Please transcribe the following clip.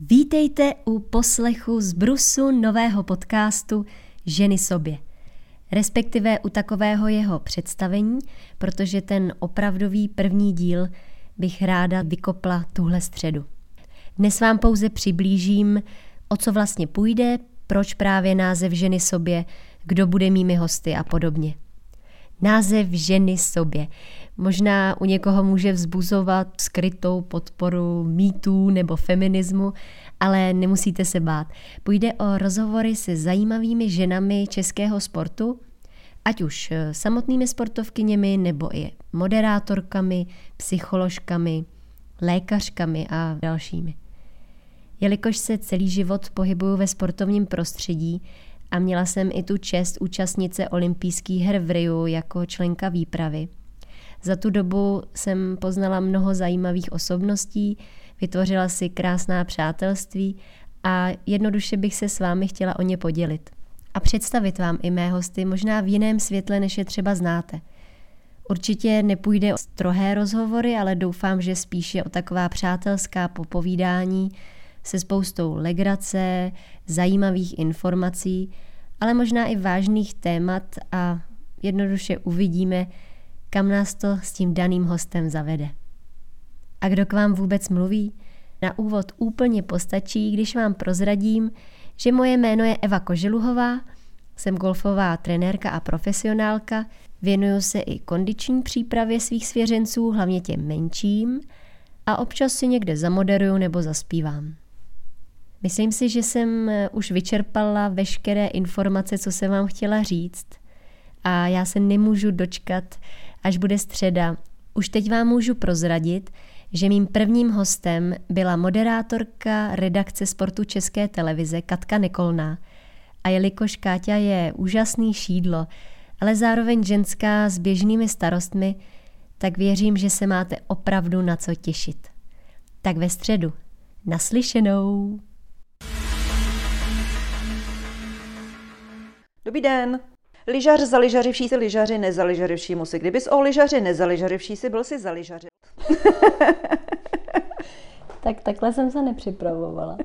Vítejte u poslechu z brusu nového podcastu Ženy sobě, respektive u takového jeho představení, protože ten opravdový první díl bych ráda vykopla tuhle středu. Dnes vám pouze přiblížím, o co vlastně půjde, proč právě název Ženy sobě, kdo bude mými hosty a podobně. Název Ženy sobě. Možná u někoho může vzbuzovat skrytou podporu mýtů nebo feminismu, ale nemusíte se bát. Půjde o rozhovory se zajímavými ženami českého sportu, ať už samotnými sportovkyněmi nebo i moderátorkami, psycholožkami, lékařkami a dalšími. Jelikož se celý život pohybuju ve sportovním prostředí a měla jsem i tu čest účastnit se olympijských her v Riu jako členka výpravy, za tu dobu jsem poznala mnoho zajímavých osobností, vytvořila si krásná přátelství a jednoduše bych se s vámi chtěla o ně podělit. A představit vám i mé hosty možná v jiném světle, než je třeba znáte. Určitě nepůjde o strohé rozhovory, ale doufám, že spíše o taková přátelská popovídání se spoustou legrace, zajímavých informací, ale možná i vážných témat a jednoduše uvidíme, kam nás to s tím daným hostem zavede. A kdo k vám vůbec mluví? Na úvod úplně postačí, když vám prozradím, že moje jméno je Eva Koželuhová, jsem golfová trenérka a profesionálka, věnuju se i kondiční přípravě svých svěřenců, hlavně těm menším, a občas si někde zamoderuju nebo zaspívám. Myslím si, že jsem už vyčerpala veškeré informace, co jsem vám chtěla říct, a já se nemůžu dočkat, až bude středa. Už teď vám můžu prozradit, že mým prvním hostem byla moderátorka redakce sportu České televize Katka Nekolná. A jelikož Káťa je úžasný šídlo, ale zároveň ženská s běžnými starostmi, tak věřím, že se máte opravdu na co těšit. Tak ve středu. Naslyšenou! Dobrý den! Lyžař zaližařivší si lyžaři, nezaližařivší musí. Kdybys o lyžaři nezaližařivší si byl, si zaližařit. Tak takhle jsem se nepřipravovala.